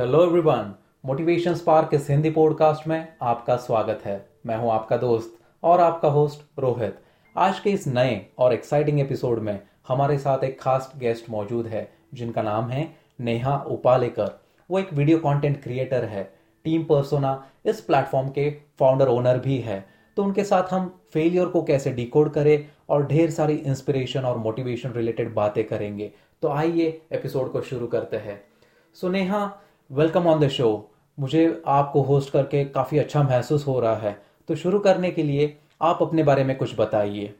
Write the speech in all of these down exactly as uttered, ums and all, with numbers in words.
Hello everyone, motivation spark इस Hindi podcast में आपका स्वागत है। मैं हूं आपका दोस्त और आपका होस्ट रोहित। आज के इस नए और एक्साइटिंग एपिसोड में हमारे साथ एक खास गेस्ट मौजूद है जिनका नाम है नेहा उपाध्यकर। वो एक वीडियो कंटेंट क्रिएटर है, टीम पर्सोना इस प्लेटफॉर्म के फाउंडर ओनर भी है। तो उनके साथ हम फेलियर को कैसे डिकोड करें और ढेर सारी इंस्पिरेशन और मोटिवेशन रिलेटेड बातें करेंगे। तो आइए एपिसोड को शुरू करते हैं। So Neha, welcome on the show. मुझे आपको होस्ट करके काफ़ी अच्छा महसूस हो रहा है। तो शुरू करने के लिए आप अपने बारे में कुछ बताइए।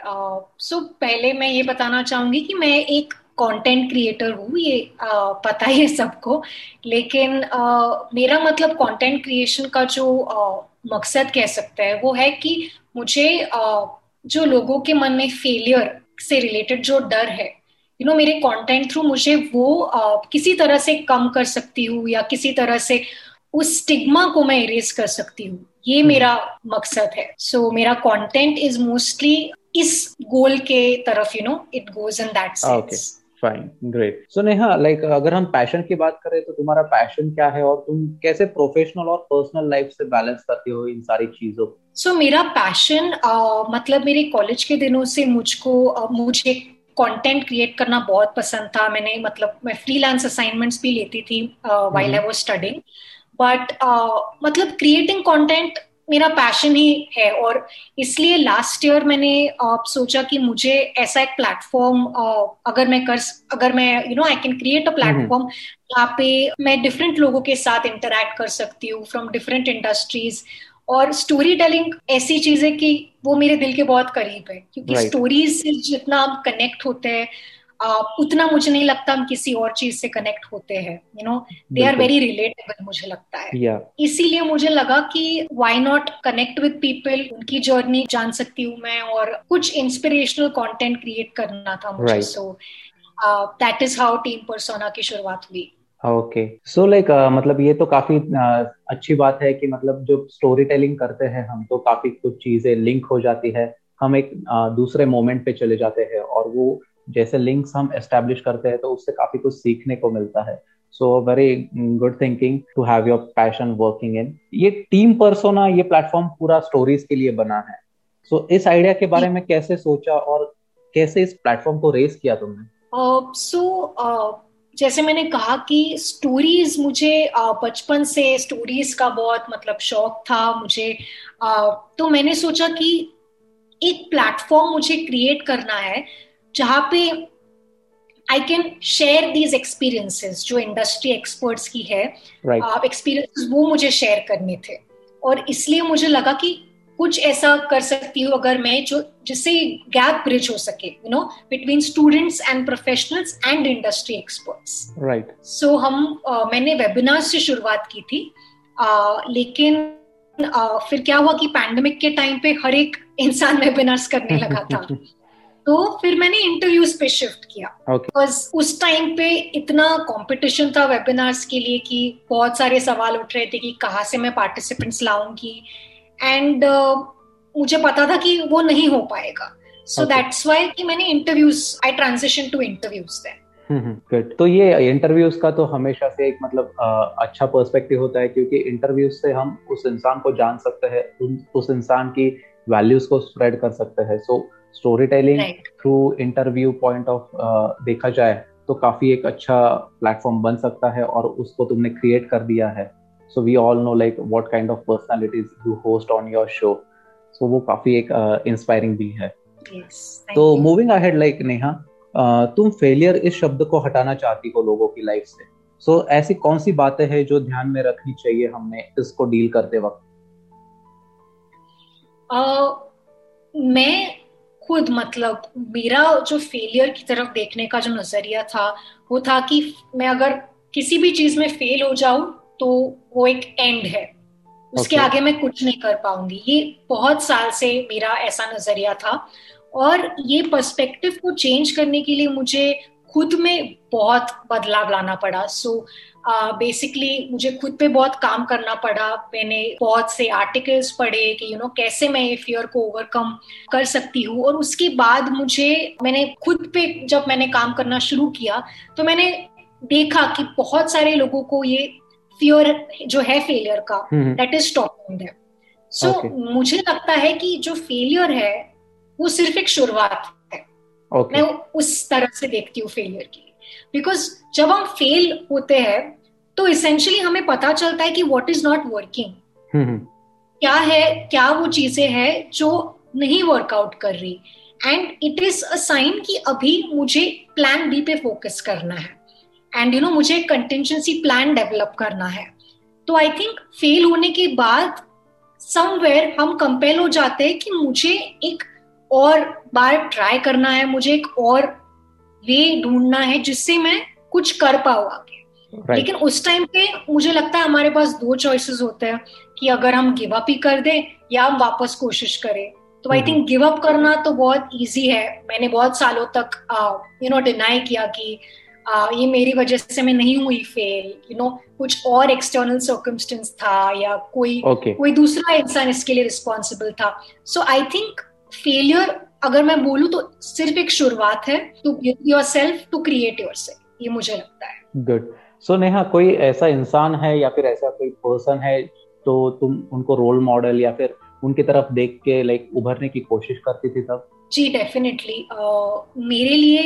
सो uh, so, पहले मैं ये बताना चाहूँगी कि मैं एक कंटेंट क्रिएटर हूँ, ये uh, पता है सबको, लेकिन uh, मेरा मतलब कंटेंट क्रिएशन का जो uh, मकसद कह सकते हैं वो है कि मुझे uh, जो लोगों के मन में फेलियर से रिलेटेड जो डर है, यू नो, मेरे कंटेंट थ्रू मुझे वो uh, किसी तरह से कम कर सकती हूँ या किसी तरह से उस स्टिग्मा को मैं इरेज कर सकती हूँ। ये मेरा मकसद है। सो मेरा कंटेंट इज मोस्टली इस गोल के तरफ, you know, it goes in that sense. Fine, great. So Neha, like अगर हम पैशन की बात करें तो तुम्हारा पैशन क्या है और तुम कैसे प्रोफेशनल और पर्सनल लाइफ से बैलेंस करती हो इन सारी चीजों को? सो मेरा पैशन, मतलब मेरे कॉलेज के दिनों से मुझको मुझे कंटेंट क्रिएट करना बहुत पसंद था। मैंने मतलब मैं फ्रीलांस असाइनमेंट्स भी लेती थी while I was studying, but मतलब क्रिएटिंग कंटेंट मेरा पैशन ही है। और इसलिए लास्ट ईयर मैंने सोचा कि मुझे ऐसा एक प्लेटफॉर्म अगर मैं कर अगर मैं you know I can create a platform जहाँ पे मैं डिफरेंट लोगों के साथ इंटरैक्ट कर सकती हूँ फ्रॉम डिफरेंट इंडस्ट्रीज। और स्टोरी टेलिंग ऐसी चीज है कि वो मेरे दिल के बहुत करीब है, क्योंकि स्टोरीज right. से जितना आप कनेक्ट होते हैं उतना मुझे नहीं लगता हम किसी और चीज से कनेक्ट होते हैं, you know, they are very relatable मुझे लगता है। yeah. इसीलिए मुझे लगा कि why not connect with people, उनकी जर्नी जान सकती हूँ मैं, और कुछ इंस्पिरेशनल कंटेंट क्रिएट करना था मुझे। So that is how team persona की शुरुआत हुई। ओके, सो लाइक मतलब ये तो काफी uh, अच्छी बात है कि मतलब जो स्टोरी टेलिंग करते हैं हम तो काफी कुछ चीजें लिंक हो जाती है, हम एक uh, दूसरे मोमेंट पे चले जाते हैं और वो जैसे लिंक्स हम एस्टेब्लिश करते हैं तो उससे काफी कुछ सीखने को मिलता है। So very good thinking to have your passion working in. ये टीम पर्सोना, ये प्लेटफॉर्म पूरा स्टोरीज के लिए बना है। सो so, इस आइडिया के बारे में कैसे सोचा और कैसे इस प्लेटफॉर्म को रेस किया तुमने? सो uh, so, uh... जैसे मैंने कहा कि स्टोरीज, मुझे बचपन से स्टोरीज का बहुत मतलब शौक था मुझे। तो मैंने सोचा कि एक प्लेटफॉर्म मुझे क्रिएट करना है जहाँ पे I can share these experiences जो इंडस्ट्री एक्सपर्ट्स की है, एक्सपीरियंसेस right. वो मुझे शेयर करने थे। और इसलिए मुझे लगा कि कुछ ऐसा कर सकती हूँ अगर मैं जो जिससे गैप ब्रिज हो सके, you know, between students and professionals and industry experts. Right. So हम uh, मैंने वेबिनार से शुरुआत की थी, uh, लेकिन uh, फिर क्या हुआ कि पैंडेमिक के टाइम पे हर एक इंसान वेबिनार्स करने लगा था। तो फिर मैंने इंटरव्यूज पे शिफ्ट किया, बिकॉज okay. उस टाइम पे इतना कंपटीशन था वेबिनार्स के लिए कि बहुत सारे सवाल उठ रहे थे कि कहाँ से मैं पार्टिसिपेंट्स लाऊंगी, एंड uh, मुझे पता था कि वो नहीं हो पाएगा। सो दैट्स व्हाई कि मैंने interviews I transition to interviews then. Good. तो ये इंटरव्यूज का तो हमेशा से एक मतलब uh, अच्छा पर्सपेक्टिव होता है, क्योंकि इंटरव्यूज से हम उस इंसान को जान सकते हैं, उस इंसान की वैल्यूज को स्प्रेड कर सकते हैं। So story telling through interview point of देखा जाए तो काफी एक अच्छा प्लेटफॉर्म बन सकता है और उसको तुमने क्रिएट कर दिया है। So we all know like what kind of personalities you host on your show. So वो काफी एक uh, inspiring भी है। Yes. तो so, moving ahead like Neha, uh, तुम failure इस शब्द को हटाना चाहती हो लोगों की लाइफ से। So ऐसी कौन सी बातें हैं जो ध्यान में रखनी चाहिए हमने इसको डील करते वक्त? Uh, मैं खुद मतलब मेरा जो फेलियर की तरफ देखने का जो नजरिया था वो था कि मैं अगर किसी भी चीज में फेल हो जाऊं तो वो एक एंड है, उसके okay. आगे मैं कुछ नहीं कर पाऊंगी। ये बहुत साल से मेरा ऐसा नजरिया था और ये पर्सपेक्टिव को चेंज करने के लिए मुझे खुद में बहुत बदलाव लाना पड़ा। सो बेसिकली मुझे खुद पे बहुत काम करना पड़ा। मैंने बहुत से आर्टिकल्स पढ़े कि यू नो कैसे मैं ये फियर को ओवरकम कर सकती हूँ। और उसके बाद मुझे मैंने खुद पे जब मैंने काम करना शुरू किया तो मैंने देखा कि बहुत सारे लोगों को ये फियर जो है फेलियर का, that is stopping them. So मुझे लगता है कि जो फेलियर है वो सिर्फ एक शुरुआत है. okay. मैं उस तरह से देखती हूँ फेलियर की, बिकॉज जब हम फेल होते हैं तो इसेंशियली हमें पता चलता है कि व्हाट इज नॉट वर्किंग, क्या है, क्या वो चीजें हैं जो नहीं वर्कआउट कर रही, and it is a sign कि अभी मुझे प्लान बी पे फोकस करना है, एंड यू नो मुझे कंटिंजेंसी प्लान डेवलप करना है. तो आई थिंक फेल होने के बाद समवेयर हम कंपेल हो जाते हैं कि मुझे एक और बार ट्राई करना है, मुझे एक और वे ढूंढना है जिससे मैं कुछ कर पाऊँ आगे. right. लेकिन उस टाइम पे मुझे लगता है हमारे पास दो चॉइसेस होते हैं कि अगर हम गिव अप ही कर दें या हम वापस कोशिश करें. तो आई थिंक गिव अप करना तो बहुत इजी है. मैंने बहुत सालों तक यू नो डिनाई किया कि uh, ये मेरी वजह से मैं नहीं हुई fail, you you know know, कुछ और एक्सटर्नल सर्कमस्टेंस था या कोई okay. कोई दूसरा इंसान इसके लिए रिस्पॉन्सिबल था. सो आई थिंक फेलियर अगर मैं बोलूं तो सिर्फ एक शुरुआत है to give yourself to create yourself, ये मुझे लगता है. गुड. सो नेहा, कोई ऐसा इंसान है या फिर ऐसा कोई पर्सन है तो तुम उनको रोल मॉडल या फिर उनकी तरफ देख के लाइक उभरने की कोशिश करती थी तब? जी डेफिनेटली. uh, मेरे लिए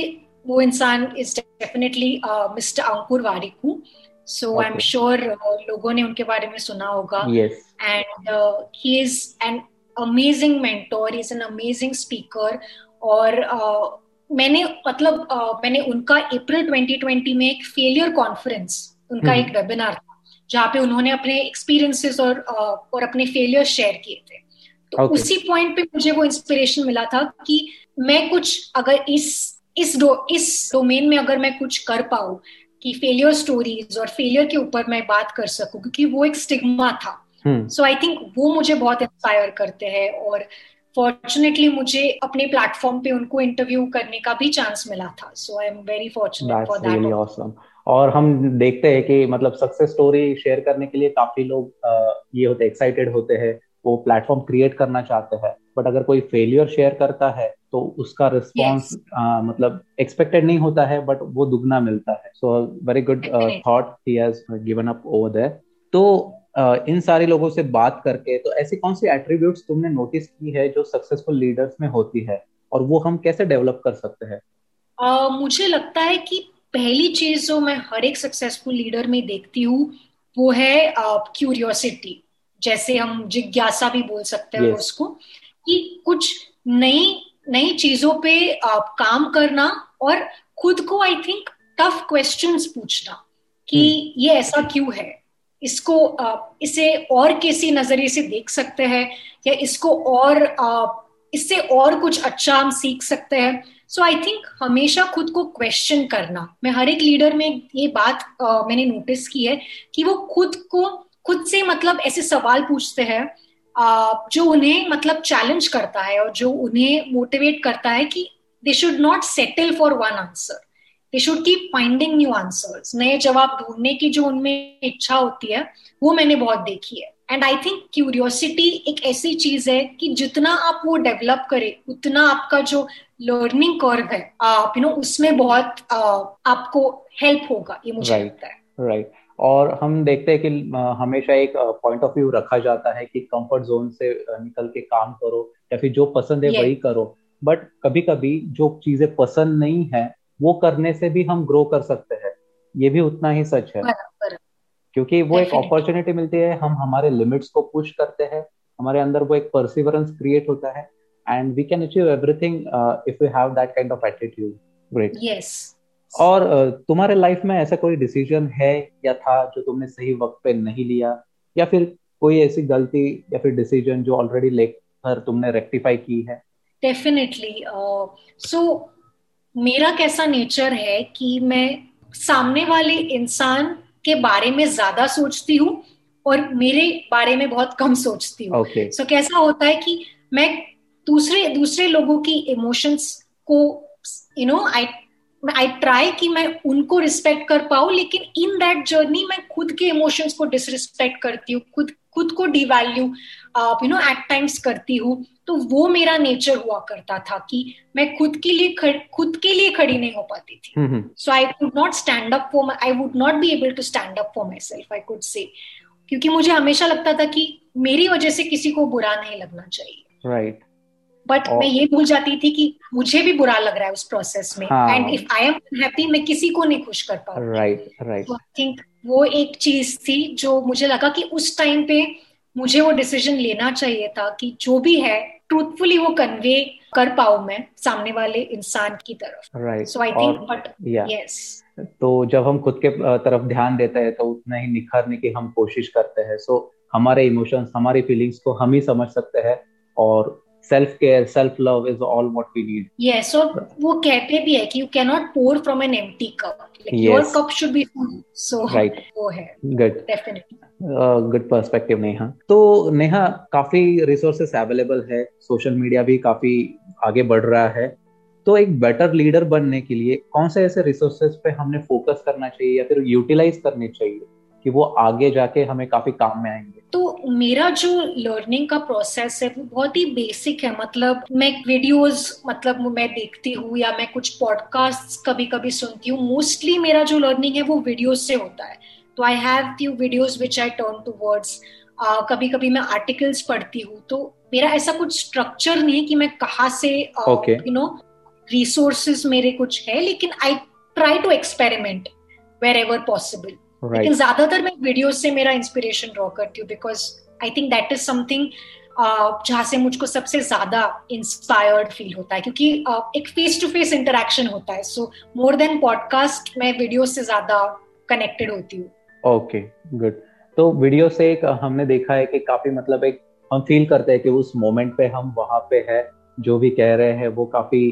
वो इंसान is definitely mister Ankur Warikoo. So I am sure लोगों ने उनके बारे में सुना होगा. And he is an amazing mentor, he is an amazing speaker. और uh, मैंने मतलब uh, मैंने उनका अप्रैल ट्वेंटी ट्वेंटी में एक फेलियर कॉन्फ्रेंस, उनका hmm. एक वेबिनार था जहाँ पे उन्होंने अपने एक्सपीरियंसेस और और अपने फेलियर शेयर किए थे. तो okay. उसी पॉइंट पे मुझे वो इंस्पिरेशन मिला था कि मैं कुछ अगर इस इस डो, इस डोमेन में अगर मैं कुछ कर पाऊँ कि फेलियर स्टोरीज और फेलियर के ऊपर मैं बात कर सकूँ, क्योंकि वो एक स्टिग्मा था. सो आई थिंक वो मुझे बहुत इंस्पायर करते हैं. और फॉर्चुनेटली मुझे अपने प्लेटफॉर्म पे उनको इंटरव्यू करने का भी चांस मिला था. So I am very fortunate for that. और हम देखते हैं कि मतलब सक्सेस स्टोरी शेयर करने के लिए काफी लोग आ, ये होते एक्साइटेड होते हैं, वो प्लेटफॉर्म क्रिएट करना चाहते हैं, बट अगर कोई फेलियर शेयर करता है तो उसका रिस्पॉन्स yes. मतलब एक्सपेक्टेड नहीं होता है, बट वो दुगना मिलता है. So very good thought he has given up over there. तो आ, इन सारे लोगों से बात करके, तो ऐसी कौन सी एट्रीब्यूट्स तुमने नोटिस की है जो सक्सेसफुल लीडर्स में होती है और वो हम कैसे डेवलप कर सकते हैं? uh, मुझे लगता है कि पहली चीज जो मैं हर एक सक्सेसफुल लीडर में देखती हूँ वो है क्यूरियोसिटी. uh, जैसे हम जिज्ञासा भी बोल सकते हैं yes. उसको, कि कुछ नई नई चीजों पे uh, काम करना और खुद को आई थिंक टफ क्वेश्चंस पूछना कि hmm. ये ऐसा क्यों है, इसको uh, इसे और किसी नजरिए से देख सकते हैं, या इसको और uh, इससे और कुछ अच्छा हम सीख सकते हैं. सो आई थिंक हमेशा खुद को क्वेश्चन करना, मैं हर एक लीडर में ये बात uh, मैंने नोटिस की है कि वो खुद को खुद से मतलब ऐसे सवाल पूछते हैं uh, जो उन्हें मतलब चैलेंज करता है और जो उन्हें मोटिवेट करता है कि they should not settle for one answer, they should keep finding new answers. नए जवाब ढूंढने की जो उनमें इच्छा होती है वो मैंने बहुत देखी है. एंड आई थिंक क्यूरियोसिटी एक ऐसी चीज है कि जितना आप वो डेवलप करें उतना आपका जो लर्निंग कर्व है आप यू नो उसमें बहुत uh, आपको हेल्प होगा, ये मुझे लगता है. राइट. और हम देखते हैं कि हमेशा एक पॉइंट ऑफ व्यू रखा जाता है कि कंफर्ट जोन से निकल के काम करो या फिर जो पसंद है yeah. वही करो, बट कभी कभी जो चीजें पसंद नहीं है वो करने से भी हम ग्रो कर सकते हैं, ये भी उतना ही सच है. बड़ा, बड़ा. क्योंकि वो Definitely. एक अपॉर्चुनिटी मिलती है, हम हमारे लिमिट्स को पुश करते हैं, हमारे अंदर वो एक परसिवरेंस क्रिएट होता है, and we can achieve everything if you have that kind of attitude. Great. Yes. और uh, तुम्हारे लाइफ में ऐसा कोई डिसीजन है या था जो तुमने सही वक्त पे नहीं लिया, या फिर कोई ऐसी गलती या फिर डिसीजन जो ऑलरेडी लेकर तुमने रेक्टिफाई की है? डेफिनेटली. सो मेरा कैसा नेचर है कि मैं सामने वाले इंसान के बारे में ज्यादा सोचती हूँ और मेरे बारे में बहुत कम सोचती हूँ. okay. सो so, कैसा होता है कि मैं दूसरे दूसरे लोगों की इमोशंस को you know I I try कि मैं उनको रिस्पेक्ट कर पाऊँ, लेकिन इन दैट जर्नी मैं खुद के इमोशंस को डिसरिस्पेक्ट करती हूँ, खुद खुद को devalue you know at times करती हूँ. तो वो मेरा नेचर हुआ करता था कि मैं खुद के लिए खड़, खुद के लिए खड़ी नहीं हो पाती थी. So I could not stand up for I would not be able to stand up for myself, I could say, क्योंकि मुझे हमेशा लगता था कि मेरी वजह से किसी को बुरा नहीं लगना चाहिए. राइट. बट मैं ये भूल जाती थी कि मुझे भी बुरा लग रहा है उस प्रोसेस में, and if I am unhappy मैं किसी को नहीं खुश कर पाती. Right right. आई थिंक वो एक चीज थी जो मुझे लगा कि उस टाइम पे मुझे वो डिसीजन लेना चाहिए था कि जो भी है ट्रूथफुली वो कन्वे कर पाऊं मैं सामने वाले इंसान की तरफ. Right. So I think but yes, तो जब हम खुद के तरफ ध्यान देते हैं तो उतना ही निखरने की हम कोशिश करते हैं. सो हमारे इमोशंस, हमारी फीलिंग्स को हम ही समझ सकते हैं, और self care, self love is all what we need. Yes. और वो कहते भी है कि you can not pour from an empty cup, your cup should be full. So right, वो है. Good, definitely good perspective Neha. तो नेहा, काफी रिसोर्सेस अवेलेबल है, सोशल मीडिया भी काफी आगे बढ़ रहा है, तो एक बेटर लीडर बनने के लिए कौन से ऐसे रिसोर्सेस पे हमने फोकस करना चाहिए या फिर यूटिलाइज करने चाहिए कि वो आगे जाके हमें काफी काम में आएंगे? तो मेरा जो लर्निंग का प्रोसेस है वो बहुत ही बेसिक है. मतलब मैं वीडियोस मतलब मैं देखती हूँ या मैं कुछ पॉडकास्ट कभी कभी सुनती हूँ. मोस्टली मेरा जो लर्निंग है वो वीडियोस से होता है. तो I have few videos which I turn to words. कभी कभी मैं आर्टिकल्स पढ़ती हूँ. तो मेरा ऐसा कुछ स्ट्रक्चर नहीं है कि मैं कहाँ से यू नो रिसोर्सेज मेरे कुछ है, लेकिन I try to experiment wherever possible. Right. लेकिन ज्यादातर मैं वीडियो से मेरा इंस्पिरेशन ड्रॉ करती हूँ, because I think that is something जहाँ से मुझको सबसे ज्यादा इंस्पायर्ड फील होता है, क्योंकि uh, एक फेस टू फेस इंटरेक्शन होता है. सो मोर देन पॉडकास्ट मैं वीडियो से ज्यादा कनेक्टेड होती हूँ. Okay, good. तो वीडियो से एक हमने देखा है कि काफी मतलब एक हम फील करते हैं कि उस मोमेंट पे हम वहां पे है, जो भी कह रहे हैं वो काफी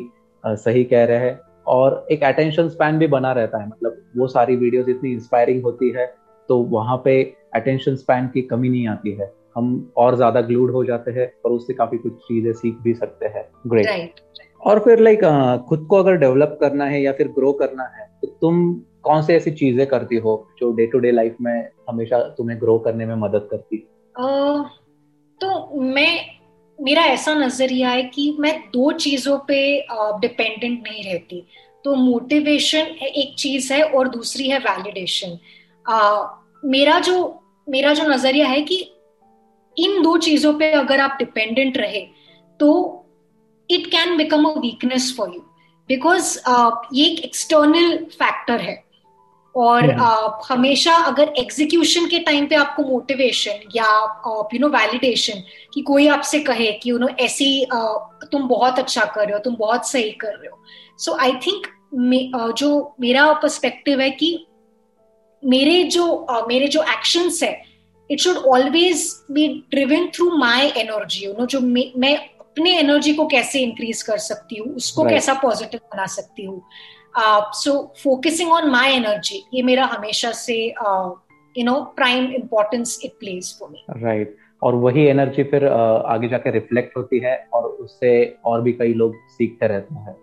uh, सही कह रहे हैं, और एक अटेंशन स्पैन भी बना रहता है. मतलब वो सारी वीडियोस इतनी इंस्पायरिंग होती है, तो वहाँ पे अटेंशन स्पैन की कमी नहीं आती है, हम और ज्यादा ग्लूड हो जाते हैं और उससे काफी कुछ चीजें सीख भी सकते हैं. ग्रेट. right. और फिर लाइक खुद को अगर डेवलप करना है या फिर ग्रो करना है, तो तुम कौन से ऐसी चीजें करती हो जो डे टू डे लाइफ में हमेशा तुम्हें ग्रो करने में मदद करती? uh, तो मैं मेरा ऐसा नजरिया है कि मैं दो चीजों पे डिपेंडेंट uh, नहीं रहती. तो मोटिवेशन एक चीज है और दूसरी है वैलिडेशन. uh, मेरा जो मेरा जो नजरिया है कि इन दो चीजों पे अगर आप डिपेंडेंट रहे तो it can become a weakness for you, because ये एक एक्सटर्नल फैक्टर है. और आप हमेशा अगर एग्जीक्यूशन के टाइम पे आपको मोटिवेशन या यू नो वैलिडेशन कि कोई आपसे कहे कि यू नो ऐसी तुम बहुत अच्छा कर रहे हो, तुम बहुत सही कर रहे हो. सो आई थिंक जो मेरा पर्सपेक्टिव है कि मेरे जो uh, मेरे जो एक्शंस है it should always be driven through my energy. You know जो मे, मैं अपने एनर्जी को कैसे इंक्रीज कर सकती हूँ, उसको right. कैसा पॉजिटिव बना सकती हूँ. So focusing on my energy, ये मेरा हमेशा से you know prime importance it place for me. Right. और वही एनर्जी फिर uh, आगे जाके रिफ्लेक्ट होती है और उससे और भी कई लोग सीखते रहते हैं.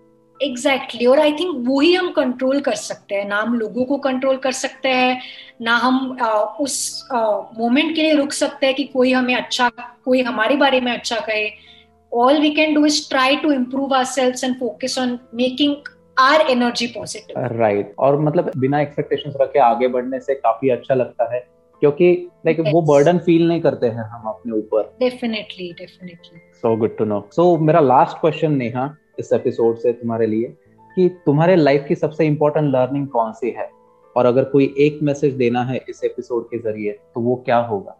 एग्जैक्टली. और आई थिंक वही हम कंट्रोल कर सकते हैं, ना हम लोगों को कंट्रोल कर सकते हैं, ना हम uh, उस मोमेंट uh, के लिए रुक सकते हैं कि कोई हमें अच्छा कोई हमारे बारे में अच्छा कहे. All we can do is try to improve ourselves and focus on making our energy positive. Right. और मतलब बिना एक्सपेक्टेशंस रखे आगे बढ़ने से काफी अच्छा लगता है, क्योंकि लाइक like, yes. वो बर्डन फील नहीं करते हैं हम अपने ऊपर. Definitely definitely. So good to know. So मेरा लास्ट क्वेश्चन नेहा इस एपिसोड से तुम्हारे लिए, कि तुम्हारे लाइफ की सबसे इम्पोर्टेंट लर्निंग कौन सी है, और अगर कोई एक मैसेज देना है इस एपिसोड के जरिए तो वो क्या होगा?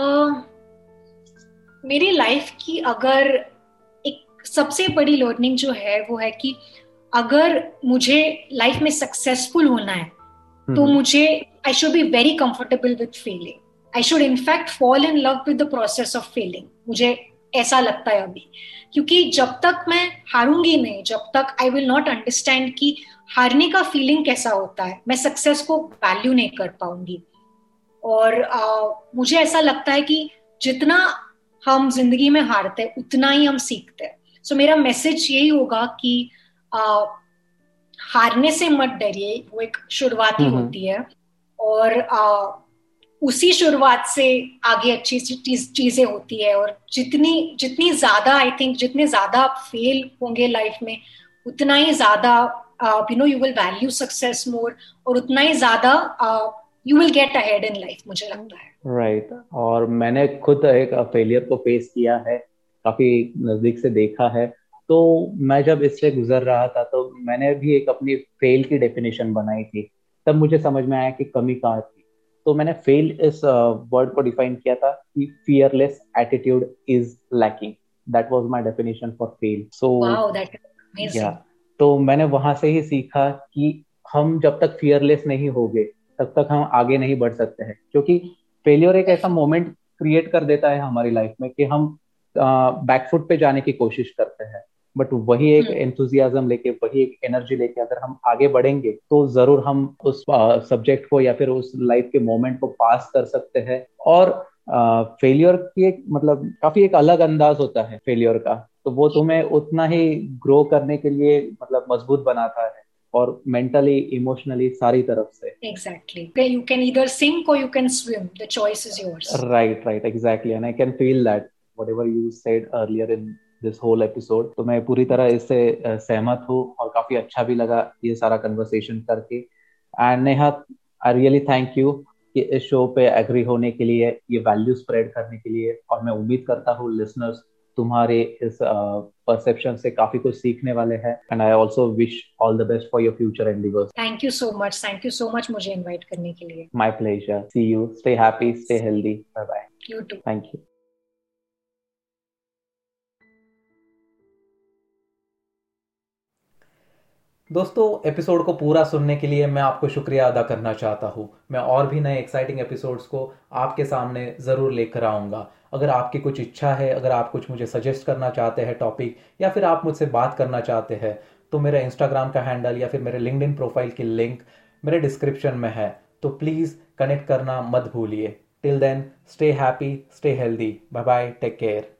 uh, मेरी लाइफ की अगर सबसे बड़ी लर्निंग जो है वो है कि अगर मुझे लाइफ में सक्सेसफुल होना है mm-hmm. तो मुझे I should be very comfortable with failing. I should in fact fall in love with the process of failing. मुझे ऐसा लगता है अभी, क्योंकि जब तक मैं हारूंगी नहीं, जब तक आई विल नॉट अंडरस्टैंड कि हारने का फीलिंग कैसा होता है, मैं सक्सेस को वैल्यू नहीं कर पाऊंगी. और uh, मुझे ऐसा लगता है कि जितना हम जिंदगी में हारते हैं उतना ही हम सीखते हैं. सो so, मेरा मैसेज यही होगा कि आ, हारने से मत डरिए, वो एक शुरुआत ही होती है और आ, उसी शुरुआत से आगे अच्छी चीजें होती है। और जितनी जितनी ज्यादा आई थिंक जितने ज्यादा आप फेल होंगे लाइफ में, उतना ही ज्यादा you know you will value success more और उतना ही ज्यादा you will get ahead in life, मुझे लगता है। Right right. और मैंने खुद एक फेलियर को फेस किया है, काफी नजदीक से देखा है। तो मैं जब इससे गुजर रहा था तो मैंने भी एक अपनी फेल की डेफिनेशन बनाई थी, तब मुझे समझ में आया कि कमी कहाँ थी। तो मैंने फेल इस वर्ड को डिफाइन किया था कि fearless attitude is lacking, that was my definition for fail. So या तो मैंने वहां से ही सीखा कि हम जब तक फियरलेस नहीं होंगे तब तक हम आगे नहीं बढ़ सकते हैं, क्योंकि फेलियर एक ऐसा मोमेंट क्रिएट कर देता है हमारी लाइफ में कि हम बैकफुट पे जाने की कोशिश करते हैं, बट वही एक एंथुजियाज्म लेके, वही एक एनर्जी लेके अगर हम आगे बढ़ेंगे तो जरूर हम उस सब्जेक्ट को या फिर उस लाइफ के मोमेंट को पास कर सकते हैं। और फेलियर की एक मतलब काफी एक अलग अंदाज होता है फेलियर का, तो वो तुम्हें उतना ही ग्रो करने के लिए मतलब मजबूत बनाता है और मेंटली, इमोशनली, सारी तरफ से। Exactly, you can either sink और you can swim, the choice is yours. Right right exactly, and I can feel that whatever you said earlier in this whole episode. तो मैं पूरी तरह इससे सहमत हूँ और काफी अच्छा भी लगा ये सारा कन्वर्सेशन करके। And Neha, I really thank you कि इस शो पे एग्री होने के लिए, ये वैल्यू स्प्रेड करने के लिए, और मैं उम्मीद करता हूँ लिसनर्स तुम्हारे इस परसेप्शन uh, से काफी कुछ सीखने वाले हैं। And I also wish all the best for your future endeavours. Thank you so much, thank you so much मुझे इन्वाइट करने के लिए। My pleasure, see you, stay happy, stay healthy, bye bye. You too, thank you. दोस्तों, episode को पूरा सुनने के लिए मैं आपको शुक्रिया अदा करना चाहता हूँ। मैं और भी नए एक्साइटिंग एपिसोड्स को आपके सामने ज़रूर लेकर आऊँगा। अगर आपकी कुछ इच्छा है, अगर आप कुछ मुझे सजेस्ट करना चाहते हैं टॉपिक, या फिर आप मुझसे बात करना चाहते हैं, तो मेरा इंस्टाग्राम का हैंडल या फिर मेरे लिंक्डइन प्रोफाइल की लिंक मेरे डिस्क्रिप्शन में है, तो प्लीज़ कनेक्ट करना मत भूलिए। Till then, stay happy, stay healthy, bye bye, take care.